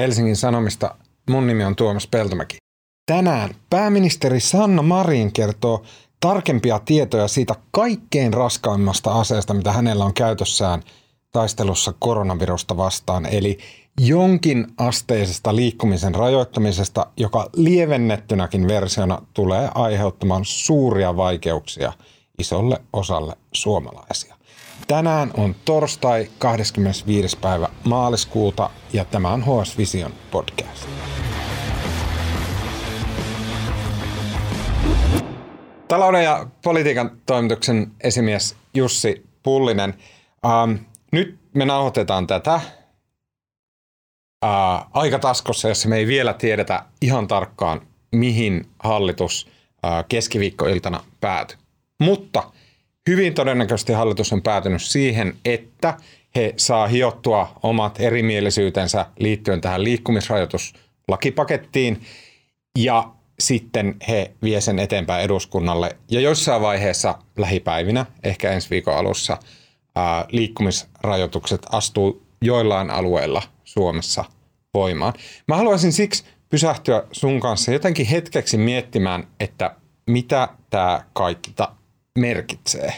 Helsingin Sanomista. Mun nimi on Tuomas Peltomäki. Tänään pääministeri Sanna Marin kertoo tarkempia tietoja siitä kaikkein raskaimmasta aseesta, mitä hänellä on käytössään taistelussa koronavirusta vastaan, eli jonkin asteisesta liikkumisen rajoittamisesta, joka lievennettynäkin versiona tulee aiheuttamaan suuria vaikeuksia isolle osalle suomalaisia. Tänään on torstai 25. päivä maaliskuuta ja tämä on HS Vision podcast. Talouden ja politiikan toimituksen esimies Jussi Pullinen. Nyt me nauhoitetaan tätä aikataskossa, jossa me ei vielä tiedetä ihan tarkkaan, mihin hallitus keskiviikkoiltana päätyi. Mutta hyvin todennäköisesti hallitus on päätynyt siihen, että he saa hiottua omat erimielisyytensä liittyen tähän liikkumisrajoituslakipakettiin ja sitten he vie sen eteenpäin eduskunnalle ja jossain vaiheessa lähipäivinä, ehkä ensi viikon alussa, liikkumisrajoitukset astuu joillain alueilla Suomessa voimaan. Mä haluaisin siksi pysähtyä sun kanssa jotenkin hetkeksi miettimään, että mitä tämä kaikki merkitsee.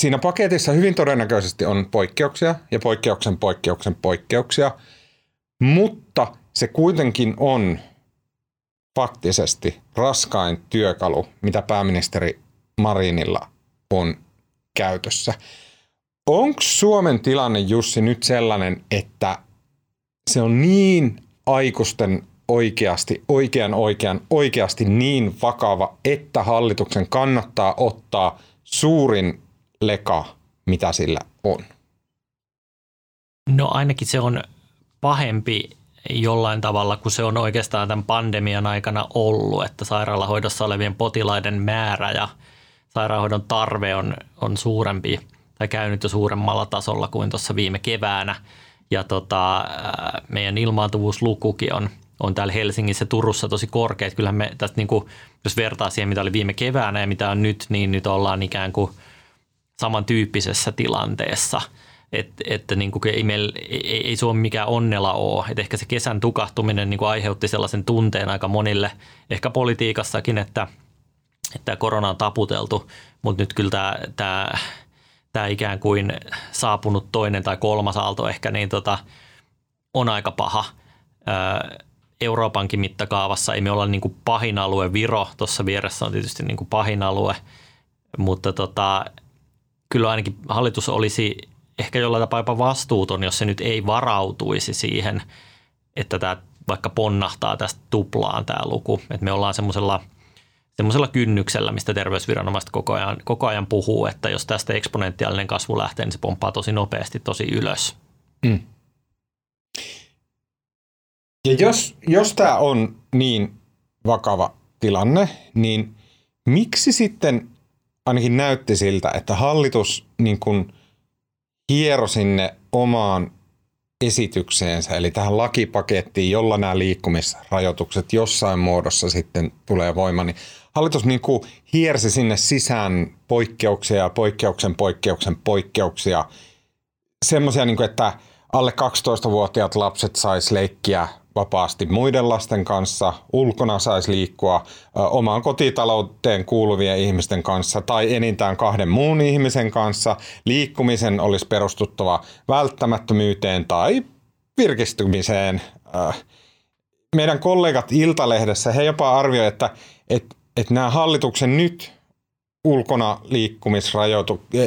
Siinä paketissa hyvin todennäköisesti on poikkeuksia ja poikkeuksia, mutta se kuitenkin on faktisesti raskain työkalu, mitä pääministeri Marinilla on käytössä. Onko Suomen tilanne, Jussi, nyt sellainen, että se on niin aikuisten oikeasti niin vakava, että hallituksen kannattaa ottaa suurin leka, mitä sillä on? No ainakin se on pahempi jollain tavalla, kun se on oikeastaan tämän pandemian aikana ollut, että sairaalahoidossa olevien potilaiden määrä ja sairaanhoidon tarve on suurempi tai käynyt jo suuremmalla tasolla kuin tuossa viime keväänä. Ja meidän ilmaantuvuuslukukin on täällä Helsingissä ja Turussa tosi korkea. Että kyllähän me tästä, niin kuin, jos vertaa siihen, mitä oli viime keväänä ja mitä on nyt, niin nyt ollaan ikään kuin samantyyppisessä tilanteessa. Että niin kuin ei Suomi mikään onnella ole. Että ehkä se kesän tukahtuminen niin kuin aiheutti sellaisen tunteen aika monille, ehkä politiikassakin, että korona on taputeltu, mutta nyt kyllä tämä ikään kuin saapunut toinen tai kolmas aalto ehkä niin on aika paha. Euroopankin mittakaavassa ei me olla niin kuin pahin alue. Viro tuossa vieressä on tietysti niin kuin pahin alue, mutta kyllä ainakin hallitus olisi ehkä jollain tapaa jopa vastuuton, jos se nyt ei varautuisi siihen, että tämä vaikka ponnahtaa tästä tuplaan tämä luku. Että me ollaan semmoisella kynnyksellä, mistä terveysviranomaiset koko ajan puhuu, että jos tästä eksponentiaalinen kasvu lähtee, niin se pomppaa tosi nopeasti tosi ylös. Mm. Ja jos tämä on niin vakava tilanne, niin miksi sitten ainakin näytti siltä, että hallitus niin kuin hiero sinne omaan esitykseensä, eli tähän lakipakettiin, jolla nämä liikkumisrajoitukset jossain muodossa sitten tulee voimaan, niin hallitus niin kuin hiersi sinne sisään poikkeuksia ja poikkeuksia. Semmoisia, niin kuin, että alle 12-vuotiaat lapset saisi leikkiä vapaasti muiden lasten kanssa, ulkona saisi liikkua omaan kotitalouteen kuuluvien ihmisten kanssa tai enintään 2 muun ihmisen kanssa. Liikkumisen olisi perustuttava välttämättömyyteen tai virkistymiseen. Meidän kollegat Iltalehdessä, he jopa arvioivat, että nämä hallituksen nyt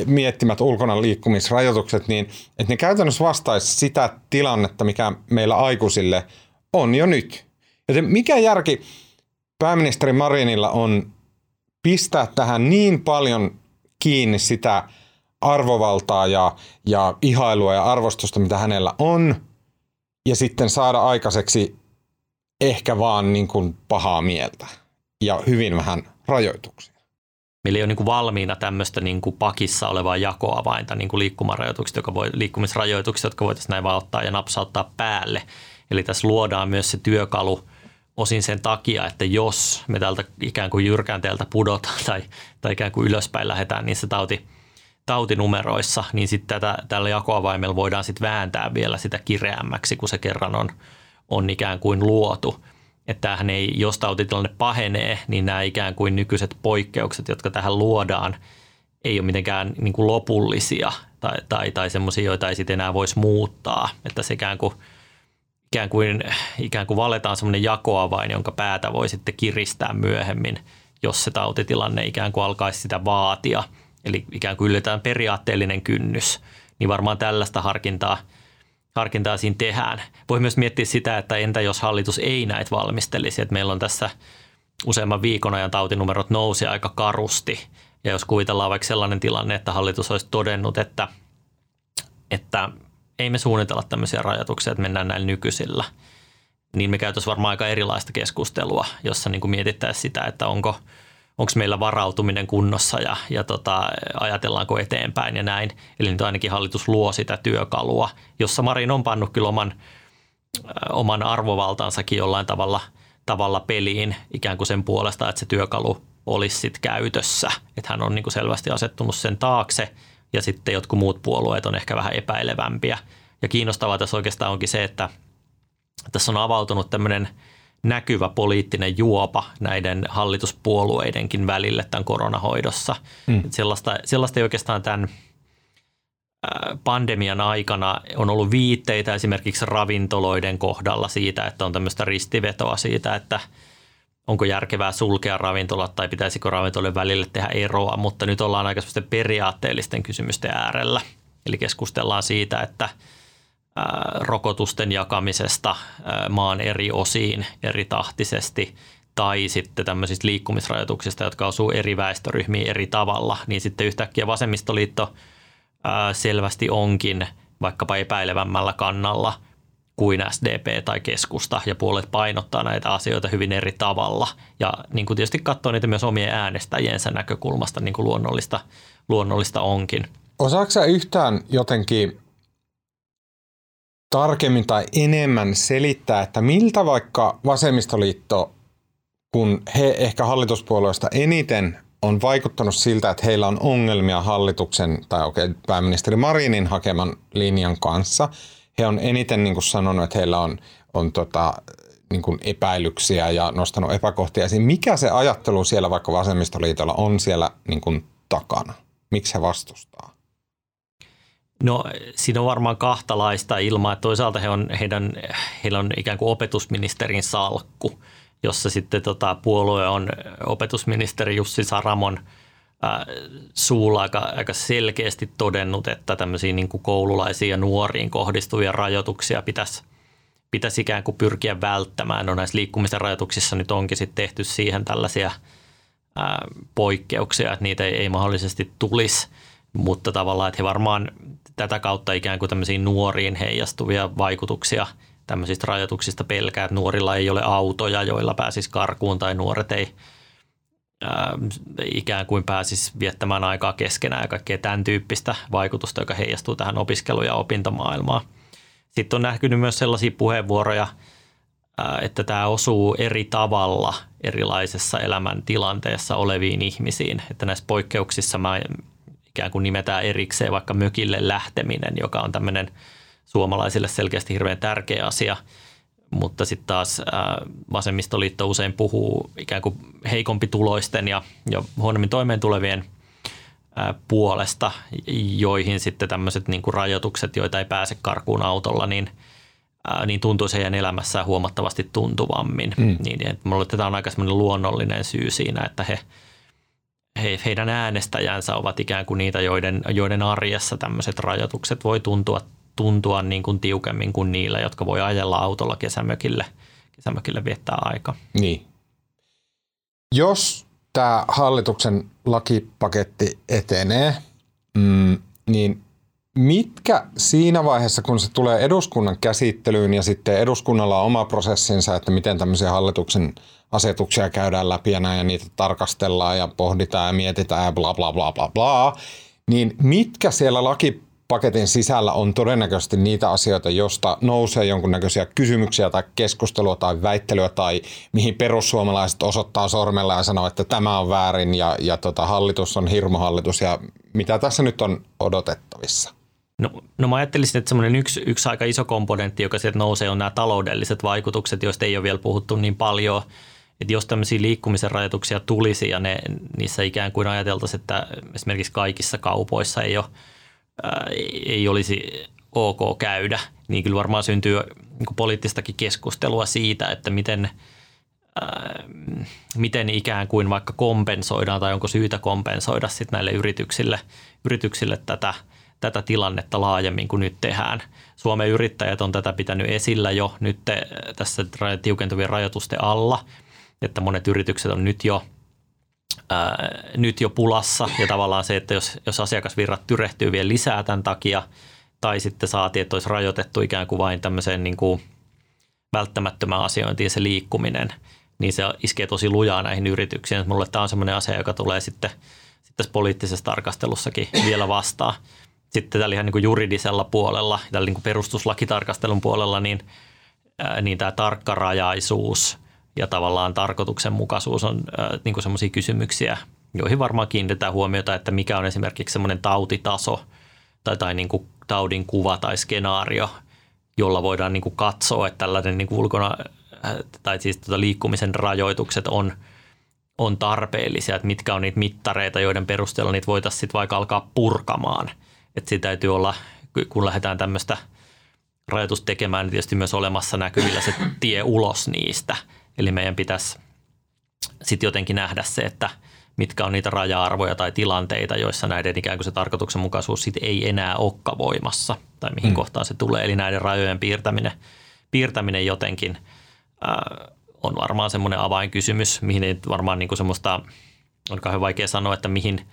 miettimät ulkona liikkumisrajoitukset, niin että ne käytännössä vastaisi sitä tilannetta, mikä meillä aikuisille on jo nyt. Joten mikä järki pääministeri Marinilla on pistää tähän niin paljon kiinni sitä arvovaltaa ja ihailua ja arvostusta, mitä hänellä on, ja sitten saada aikaiseksi ehkä vaan niin kuin pahaa mieltä ja hyvin vähän rajoituksia? Meillä ei ole niin kuin valmiina tämmöistä niin kuin pakissa olevaa jakoavainta, niin kuin liikkumisrajoitukset, jotka voitaisiin näin vaan ottaa ja napsauttaa päälle. Eli tässä luodaan myös se työkalu osin sen takia, että jos me tältä ikään kuin jyrkänteeltä pudotaan tai ikään kuin ylöspäin lähdetään, niin se tauti tautinumeroissa, niin sitten tällä jakoavaimella voidaan sitten vääntää vielä sitä kireämmäksi, kun se kerran on ikään kuin luotu. Että tämähän ei, jos tautitilanne pahenee, niin nämä ikään kuin nykyiset poikkeukset, jotka tähän luodaan, ei ole mitenkään niin kuin lopullisia tai semmoisia, joita ei sitten enää voisi muuttaa. Että se ikään kuin valetaan semmoinen jakoavain, jonka päätä voi sitten kiristää myöhemmin, jos se tautitilanne ikään kuin alkaisi sitä vaatia. Eli ikään kuin ylletään periaatteellinen kynnys, niin varmaan tällaista harkintaa siinä tehdään. Voi myös miettiä sitä, että entä jos hallitus ei näitä valmistelisi, että meillä on tässä useamman viikon ajan tautinumerot nousi aika karusti. Ja jos kuvitellaan vaikka sellainen tilanne, että hallitus olisi todennut, että ei me suunnitella tämmöisiä rajoituksia, että mennään näillä nykyisillä, niin me käytäisiin varmaan aika erilaista keskustelua, jossa niin kuin mietittäisiin sitä, että onko meillä varautuminen kunnossa ja ajatellaanko eteenpäin ja näin. Eli nyt ainakin hallitus luo sitä työkalua, jossa Marin on pannut kyllä oman arvovaltansakin jollain tavalla peliin ikään kuin sen puolesta, että se työkalu olisi sitten käytössä. Että hän on niin kuin selvästi asettunut sen taakse ja sitten jotkut muut puolueet on ehkä vähän epäilevämpiä. Ja kiinnostavaa tässä oikeastaan onkin se, että tässä on avautunut tämmöinen näkyvä poliittinen juopa näiden hallituspuolueidenkin välille tämän koronahoidossa. Mm. Sellaista ei oikeastaan tämän pandemian aikana on ollut viitteitä esimerkiksi ravintoloiden kohdalla siitä, että on tämmöistä ristivetoa siitä, että onko järkevää sulkea ravintolat tai pitäisikö ravintoloiden välille tehdä eroa, mutta nyt ollaan aika semmoisten periaatteellisten kysymysten äärellä. Eli keskustellaan siitä, että rokotusten jakamisesta maan eri osiin eritahtisesti tai sitten tämmöisistä liikkumisrajoituksista, jotka osuu eri väestöryhmiin eri tavalla, niin sitten yhtäkkiä vasemmistoliitto selvästi onkin vaikkapa epäilevämmällä kannalla kuin SDP tai keskusta ja puolet painottaa näitä asioita hyvin eri tavalla ja niin kuin tietysti katsoo niitä myös omien äänestäjiensä näkökulmasta niin kuin luonnollista onkin. Osaatko sä yhtään jotenkin tarkemmin tai enemmän selittää, että miltä vaikka vasemmistoliitto, kun he ehkä hallituspuolueista eniten on vaikuttanut siltä, että heillä on ongelmia hallituksen tai pääministeri Marinin hakeman linjan kanssa. He on eniten niin kuin sanonut, että heillä on niin kuin epäilyksiä ja nostanut epäkohtia esiin. Mikä se ajattelu siellä vaikka vasemmistoliitolla on siellä niin kuin takana? Miksi he vastustaa? No siinä on varmaan kahtalaista ilmaa. Toisaalta heillä on ikään kuin opetusministerin salkku, jossa sitten puolue on opetusministeri Jussi Saramon suulla aika selkeästi todennut, että tämmöisiin niin kuin koululaisiin ja nuoriin kohdistuvia rajoituksia pitäisi ikään kuin pyrkiä välttämään. No näissä liikkumisen rajoituksissa nyt onkin sitten tehty siihen tällaisia poikkeuksia, että niitä ei mahdollisesti tulisi. Mutta tavallaan, että he varmaan tätä kautta ikään kuin tämmöisiin nuoriin heijastuvia vaikutuksia tämmöisistä rajoituksista pelkää, että nuorilla ei ole autoja, joilla pääsisi karkuun tai nuoret ei ikään kuin pääsisi viettämään aikaa keskenään ja kaikkea tämän tyyppistä vaikutusta, joka heijastuu tähän opiskelu- ja opintomaailmaan. Sitten on näkynyt myös sellaisia puheenvuoroja, että tämä osuu eri tavalla erilaisessa elämäntilanteessa oleviin ihmisiin, että näissä poikkeuksissa ikään kuin nimetään erikseen vaikka mökille lähteminen, joka on tämmöinen suomalaisille selkeästi hirveän tärkeä asia, mutta sitten taas vasemmistoliitto usein puhuu ikään kuin heikompituloisten ja huonommin toimeentulevien puolesta, joihin sitten tämmöiset niin kuin rajoitukset, joita ei pääse karkuun autolla, niin tuntuisi heidän elämässään huomattavasti tuntuvammin. Mm. Niin, minulle tämä on aika semmoinen luonnollinen syy siinä, että heidän äänestäjänsä ovat ikään kuin niitä, joiden arjessa tämmöiset rajoitukset voi tuntua niin kuin tiukemmin kuin niillä, jotka voi ajella autolla kesämökille viettää aikaa. Niin. Jos tämä hallituksen lakipaketti etenee, niin mitkä siinä vaiheessa, kun se tulee eduskunnan käsittelyyn ja sitten eduskunnalla on oma prosessinsa, että miten tämmöisiä hallituksen asetuksia käydään läpi ja niitä tarkastellaan ja pohditaan ja mietitään ja bla bla bla bla bla, niin mitkä siellä laki paketin sisällä on todennäköisesti niitä asioita, josta nousee jonkunnäköisiä kysymyksiä tai keskustelua tai väittelyä tai mihin perussuomalaiset osoittaa sormella ja sanoo, että tämä on väärin ja hallitus on hirmuhallitus ja mitä tässä nyt on odotettavissa? No mä ajattelisin, että semmoinen yksi aika iso komponentti, joka sieltä nousee, on nämä taloudelliset vaikutukset, joista ei ole vielä puhuttu niin paljon. Että jos tämmöisiä liikkumisen rajoituksia tulisi ja niissä ikään kuin ajateltaisiin, että esimerkiksi kaikissa kaupoissa ei olisi ok käydä, niin kyllä varmaan syntyy poliittistakin keskustelua siitä, että miten ikään kuin vaikka kompensoidaan tai onko syytä kompensoida sit näille yrityksille tätä tilannetta laajemmin kuin nyt tehdään. Suomen yrittäjät on tätä pitänyt esillä jo nyt tässä tiukentuvien rajoitusten alla, että monet yritykset on nyt jo pulassa ja tavallaan se, että jos asiakasvirrat tyrehtyy vielä lisää tämän takia tai sitten saatiin, että olisi rajoitettu ikään kuin vain tämmöiseen niin kuin välttämättömään asiointiin se liikkuminen, niin se iskee tosi lujaa näihin yrityksiin. Mulle tämä on semmoinen asia, joka tulee sitten tässä poliittisessa tarkastelussakin vielä vastaan. Sitten tällä ihan niin kuin juridisella puolella, tällä niin kuin perustuslakitarkastelun puolella, niin tämä tarkkarajaisuus ja tavallaan tarkoituksenmukaisuus on niin kuin sellaisia kysymyksiä, joihin varmaan kiinnitetään huomiota, että mikä on esimerkiksi semmoinen tautitaso tai niin kuin taudin kuva tai skenaario, jolla voidaan niin kuin katsoa, että tällainen niin kuin ulkona tai siis liikkumisen rajoitukset on tarpeellisia, että mitkä on niitä mittareita, joiden perusteella niitä voitaisiin sitten vaikka alkaa purkamaan. Että siitä täytyy olla, kun lähdetään tämmöistä rajoitusta tekemään, niin tietysti myös olemassa näkyvillä se tie ulos niistä. Eli meidän pitäisi sitten jotenkin nähdä se, että mitkä on niitä raja-arvoja tai tilanteita, joissa näiden ikään kuin se tarkoituksenmukaisuus sitten ei enää olekaan voimassa tai mihin kohtaan se tulee. Eli näiden rajojen piirtäminen jotenkin on varmaan semmoinen avainkysymys, mihin ei varmaan niin kuin semmoista, on kauhean vaikea sanoa, että mihin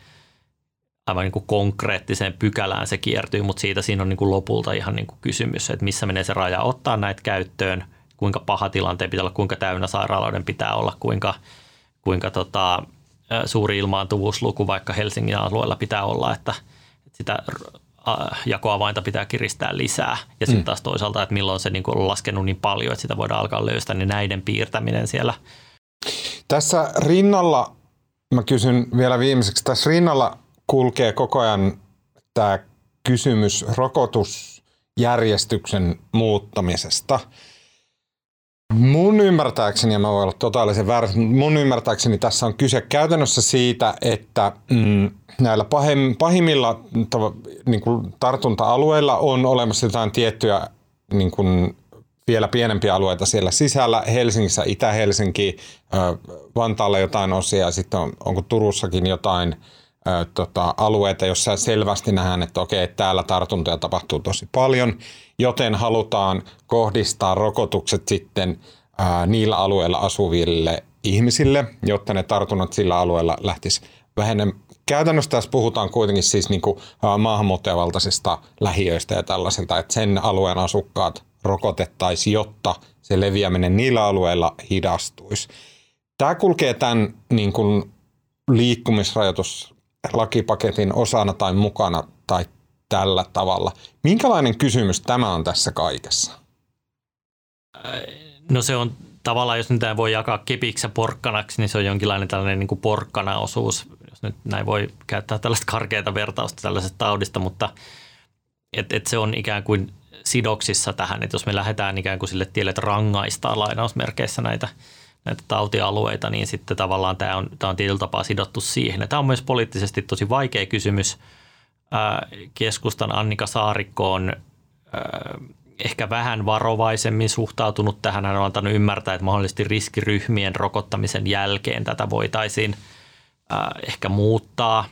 aivan niin kuin konkreettiseen pykälään se kiertyy, mutta siitä siinä on niin kuin lopulta ihan niin kuin kysymys, että missä menee se raja ottaa näitä käyttöön, kuinka paha tilanteen pitää olla, kuinka täynnä sairaaloiden pitää olla, kuinka suuri ilmaantuvuusluku vaikka Helsingin alueella pitää olla, että sitä jakoavainta pitää kiristää lisää. Ja sitten taas toisaalta, että milloin se niin kuin on laskenut niin paljon, että sitä voidaan alkaa löystää, niin näiden piirtäminen siellä. Tässä rinnalla, mä kysyn vielä viimeiseksi, tässä rinnalla kulkee koko ajan tämä kysymys rokotusjärjestyksen muuttamisesta. Mun ymmärtääkseni, ja mä voin olla totaalisen väärässä, mun ymmärtääkseni tässä on kyse käytännössä siitä, että näillä pahimmilla niin kuin tartunta-alueilla on olemassa jotain tiettyjä niin kuin vielä pienempiä alueita siellä sisällä. Helsingissä, Itä-Helsinki, Vantaalla jotain osia, ja sitten onko Turussakin jotain alueita, jossa selvästi nähdään, että okei, täällä tartuntoja tapahtuu tosi paljon, joten halutaan kohdistaa rokotukset sitten niillä alueilla asuville ihmisille, jotta ne tartunnat sillä alueella lähtisi vähenemään. Käytännössä tässä puhutaan kuitenkin siis niin kuin maahanmuuttajavaltaisista lähiöistä ja tällaisilta, että sen alueen asukkaat rokotettaisiin, jotta se leviäminen niillä alueilla hidastuisi. Tämä kulkee tämän niin kuin liikkumisrajoitus lakipaketin osana tai mukana tai tällä tavalla. Minkälainen kysymys tämä on tässä kaikessa? No se on tavallaan, jos niitä voi jakaa kepiksi ja porkkanaksi, niin se on jonkinlainen tällainen niin kuin porkkanaosuus, jos nyt näin voi käyttää tällaista karkeata vertausta tällaisesta taudista, mutta et se on ikään kuin sidoksissa tähän, että jos me lähdetään ikään kuin sille tielle, että rangaistaan lainausmerkeissä näitä tautialueita, niin sitten tavallaan tämä on tietyllä tapaa sidottu siihen. Tämä on myös poliittisesti tosi vaikea kysymys. Keskustan Annika Saarikko on ehkä vähän varovaisemmin suhtautunut tähän. Hän on antanut ymmärtää, että mahdollisesti riskiryhmien rokottamisen jälkeen tätä voitaisiin ehkä muuttaa.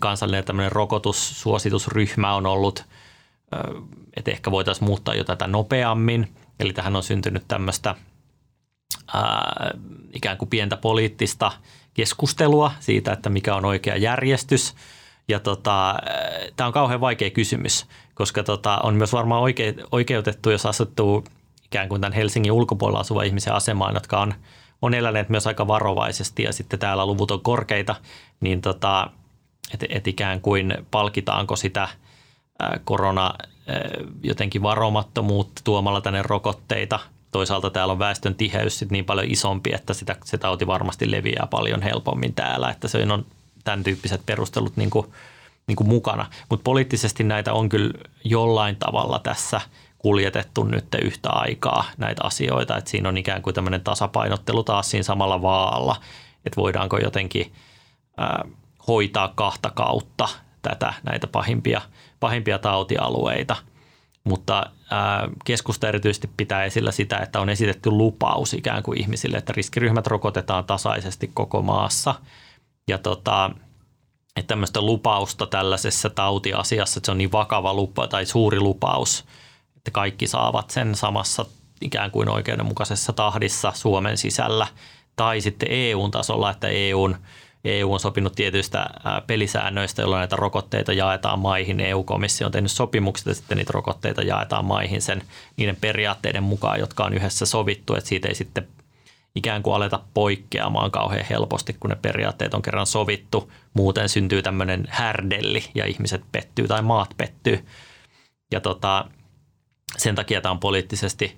Kansallinen tämmöinen rokotussuositusryhmä on ollut, että ehkä voitaisiin muuttaa jo tätä nopeammin. Eli tähän on syntynyt tämmöistä ikään kuin pientä poliittista keskustelua siitä, että mikä on oikea järjestys. Ja tämä on kauhean vaikea kysymys, koska on myös varmaan oikeutettu, jos asettuu ikään kuin tämän Helsingin ulkopuolella asuvan ihmisen asemaan, jotka on eläneet myös aika varovaisesti ja sitten täällä luvut on korkeita, niin että ikään kuin palkitaanko sitä korona jotenkin varomattomuutta tuomalla tänne rokotteita. Toisaalta täällä on väestön tiheys sit niin paljon isompi, että se tauti varmasti leviää paljon helpommin täällä, että se on tämän tyyppiset perustelut niin kuin mukana. Mutta poliittisesti näitä on kyllä jollain tavalla tässä kuljetettu nyt yhtä aikaa näitä asioita, että siinä on ikään kuin tämmöinen tasapainottelu taas siinä samalla vaalla, että voidaanko jotenkin hoitaa kahta kautta näitä pahimpia tautialueita. Mutta keskusta erityisesti pitää esillä sitä, että on esitetty lupaus ikään kuin ihmisille, että riskiryhmät rokotetaan tasaisesti koko maassa. Ja että tämmöistä lupausta tällaisessa tautiasiassa, että se on niin vakava lupa tai suuri lupaus, että kaikki saavat sen samassa ikään kuin oikeudenmukaisessa tahdissa Suomen sisällä tai sitten EU-tasolla, että EU on sopinut tietyistä pelisäännöistä, joilla näitä rokotteita jaetaan maihin. EU-komissio on tehnyt sopimukset ja sitten niitä rokotteita jaetaan maihin niiden periaatteiden mukaan, jotka on yhdessä sovittu. Että siitä ei sitten ikään kuin aleta poikkeamaan kauhean helposti, kun ne periaatteet on kerran sovittu. Muuten syntyy tämmöinen härdelli ja ihmiset pettyy tai maat pettyy. Ja sen takia tämä on poliittisesti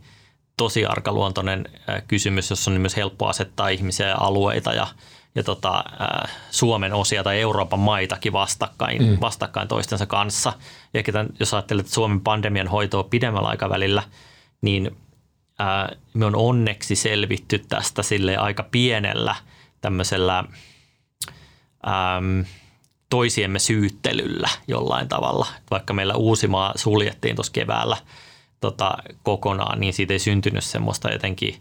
tosi arkaluontoinen kysymys, jossa on myös helppo asettaa ihmisiä ja alueita ja Suomen osia tai Euroopan maitakin vastakkain toistensa kanssa. Ja jos ajattelet Suomen pandemian hoitoa pidemmällä aikavälillä, niin me on onneksi selvitty tästä sille aika pienellä tämmöisellä toisiemme syyttelyllä jollain tavalla. Vaikka meillä Uusimaa suljettiin tuossa keväällä kokonaan, niin siitä ei syntynyt semmoista jotenkin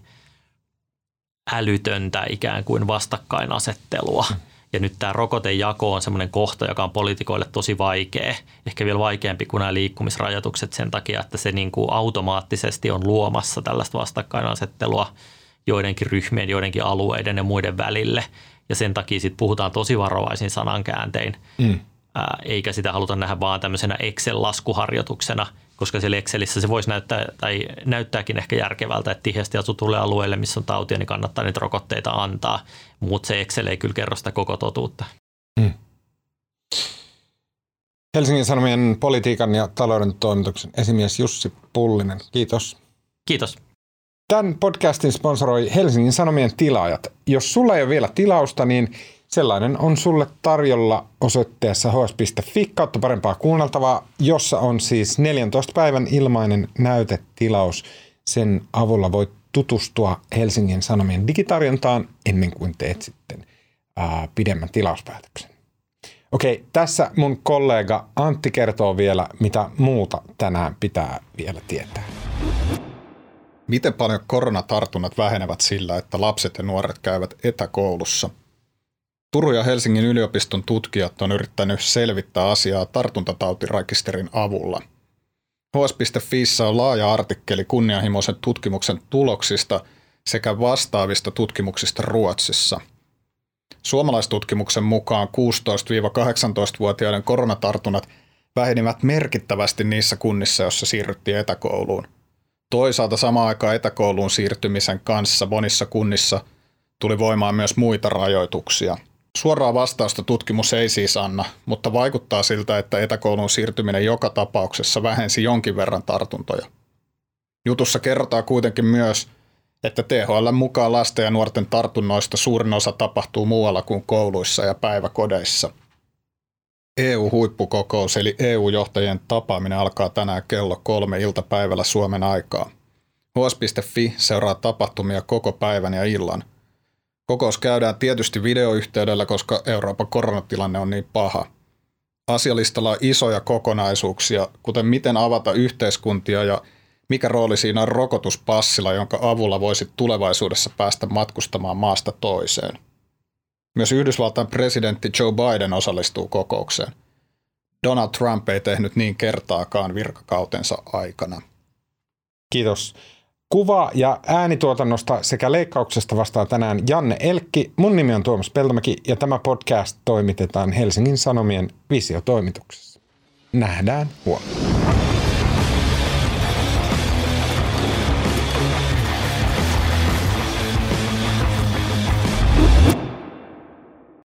älytöntä ikään kuin vastakkainasettelua. Ja nyt tämä rokotejako on semmoinen kohta, joka on poliitikoille tosi vaikea, ehkä vielä vaikeampi kuin nämä liikkumisrajoitukset sen takia, että se niin kuin automaattisesti on luomassa tällaista vastakkainasettelua joidenkin ryhmien, joidenkin alueiden ja muiden välille. Ja sen takia sitten puhutaan tosi varovaisin sanankääntein, eikä sitä haluta nähdä vaan tämmöisenä Excel-laskuharjoituksena, koska siellä Excelissä se voisi näyttääkin ehkä järkevältä, että tiheästi asutulle alueelle, missä on tautia, niin kannattaa niitä rokotteita antaa, mutta se Excel ei kyllä kerro sitä koko totuutta. Helsingin Sanomien politiikan ja talouden toimituksen esimies Jussi Pullinen, kiitos. Kiitos. Tämän podcastin sponsoroi Helsingin Sanomien tilaajat. Jos sulla ei ole vielä tilausta, niin sellainen on sulle tarjolla osoitteessa hs.fi/parempaa kuunneltavaa, jossa on siis 14 päivän ilmainen näytetilaus. Sen avulla voit tutustua Helsingin Sanomien digitarjontaan ennen kuin teet sitten pidemmän tilauspäätöksen. Okei, tässä mun kollega Antti kertoo vielä, mitä muuta tänään pitää vielä tietää. Miten paljon koronatartunnat vähenevät sillä, että lapset ja nuoret käyvät etäkoulussa? Turun ja Helsingin yliopiston tutkijat on yrittänyt selvittää asiaa tartuntatautirekisterin avulla. HS.fi:ssä on laaja artikkeli kunnianhimoisen tutkimuksen tuloksista sekä vastaavista tutkimuksista Ruotsissa. Suomalaistutkimuksen mukaan 16–18-vuotiaiden koronatartunnat vähenivät merkittävästi niissä kunnissa, joissa siirryttiin etäkouluun. Toisaalta samaan aikaan etäkouluun siirtymisen kanssa monissa kunnissa tuli voimaan myös muita rajoituksia. Suoraa vastausta tutkimus ei siis anna, mutta vaikuttaa siltä, että etäkouluun siirtyminen joka tapauksessa vähensi jonkin verran tartuntoja. Jutussa kerrotaan kuitenkin myös, että THL mukaan lasten ja nuorten tartunnoista suurin osa tapahtuu muualla kuin kouluissa ja päiväkodeissa. EU-huippukokous eli EU-johtajien tapaaminen alkaa tänään kello 15 Suomen aikaa. HS.fi seuraa tapahtumia koko päivän ja illan. Kokous käydään tietysti videoyhteydellä, koska Euroopan koronatilanne on niin paha. Asialistalla on isoja kokonaisuuksia, kuten miten avata yhteiskuntia ja mikä rooli siinä on rokotuspassilla, jonka avulla voisi tulevaisuudessa päästä matkustamaan maasta toiseen. Myös Yhdysvaltain presidentti Joe Biden osallistuu kokoukseen. Donald Trump ei tehnyt niin kertaakaan virkakautensa aikana. Kiitos. Kuva- ja äänituotannosta sekä leikkauksesta vastaa tänään Janne Elkki. Mun nimi on Tuomas Peltomäki ja tämä podcast toimitetaan Helsingin Sanomien Visiotoimituksessa. Nähdään huomenna.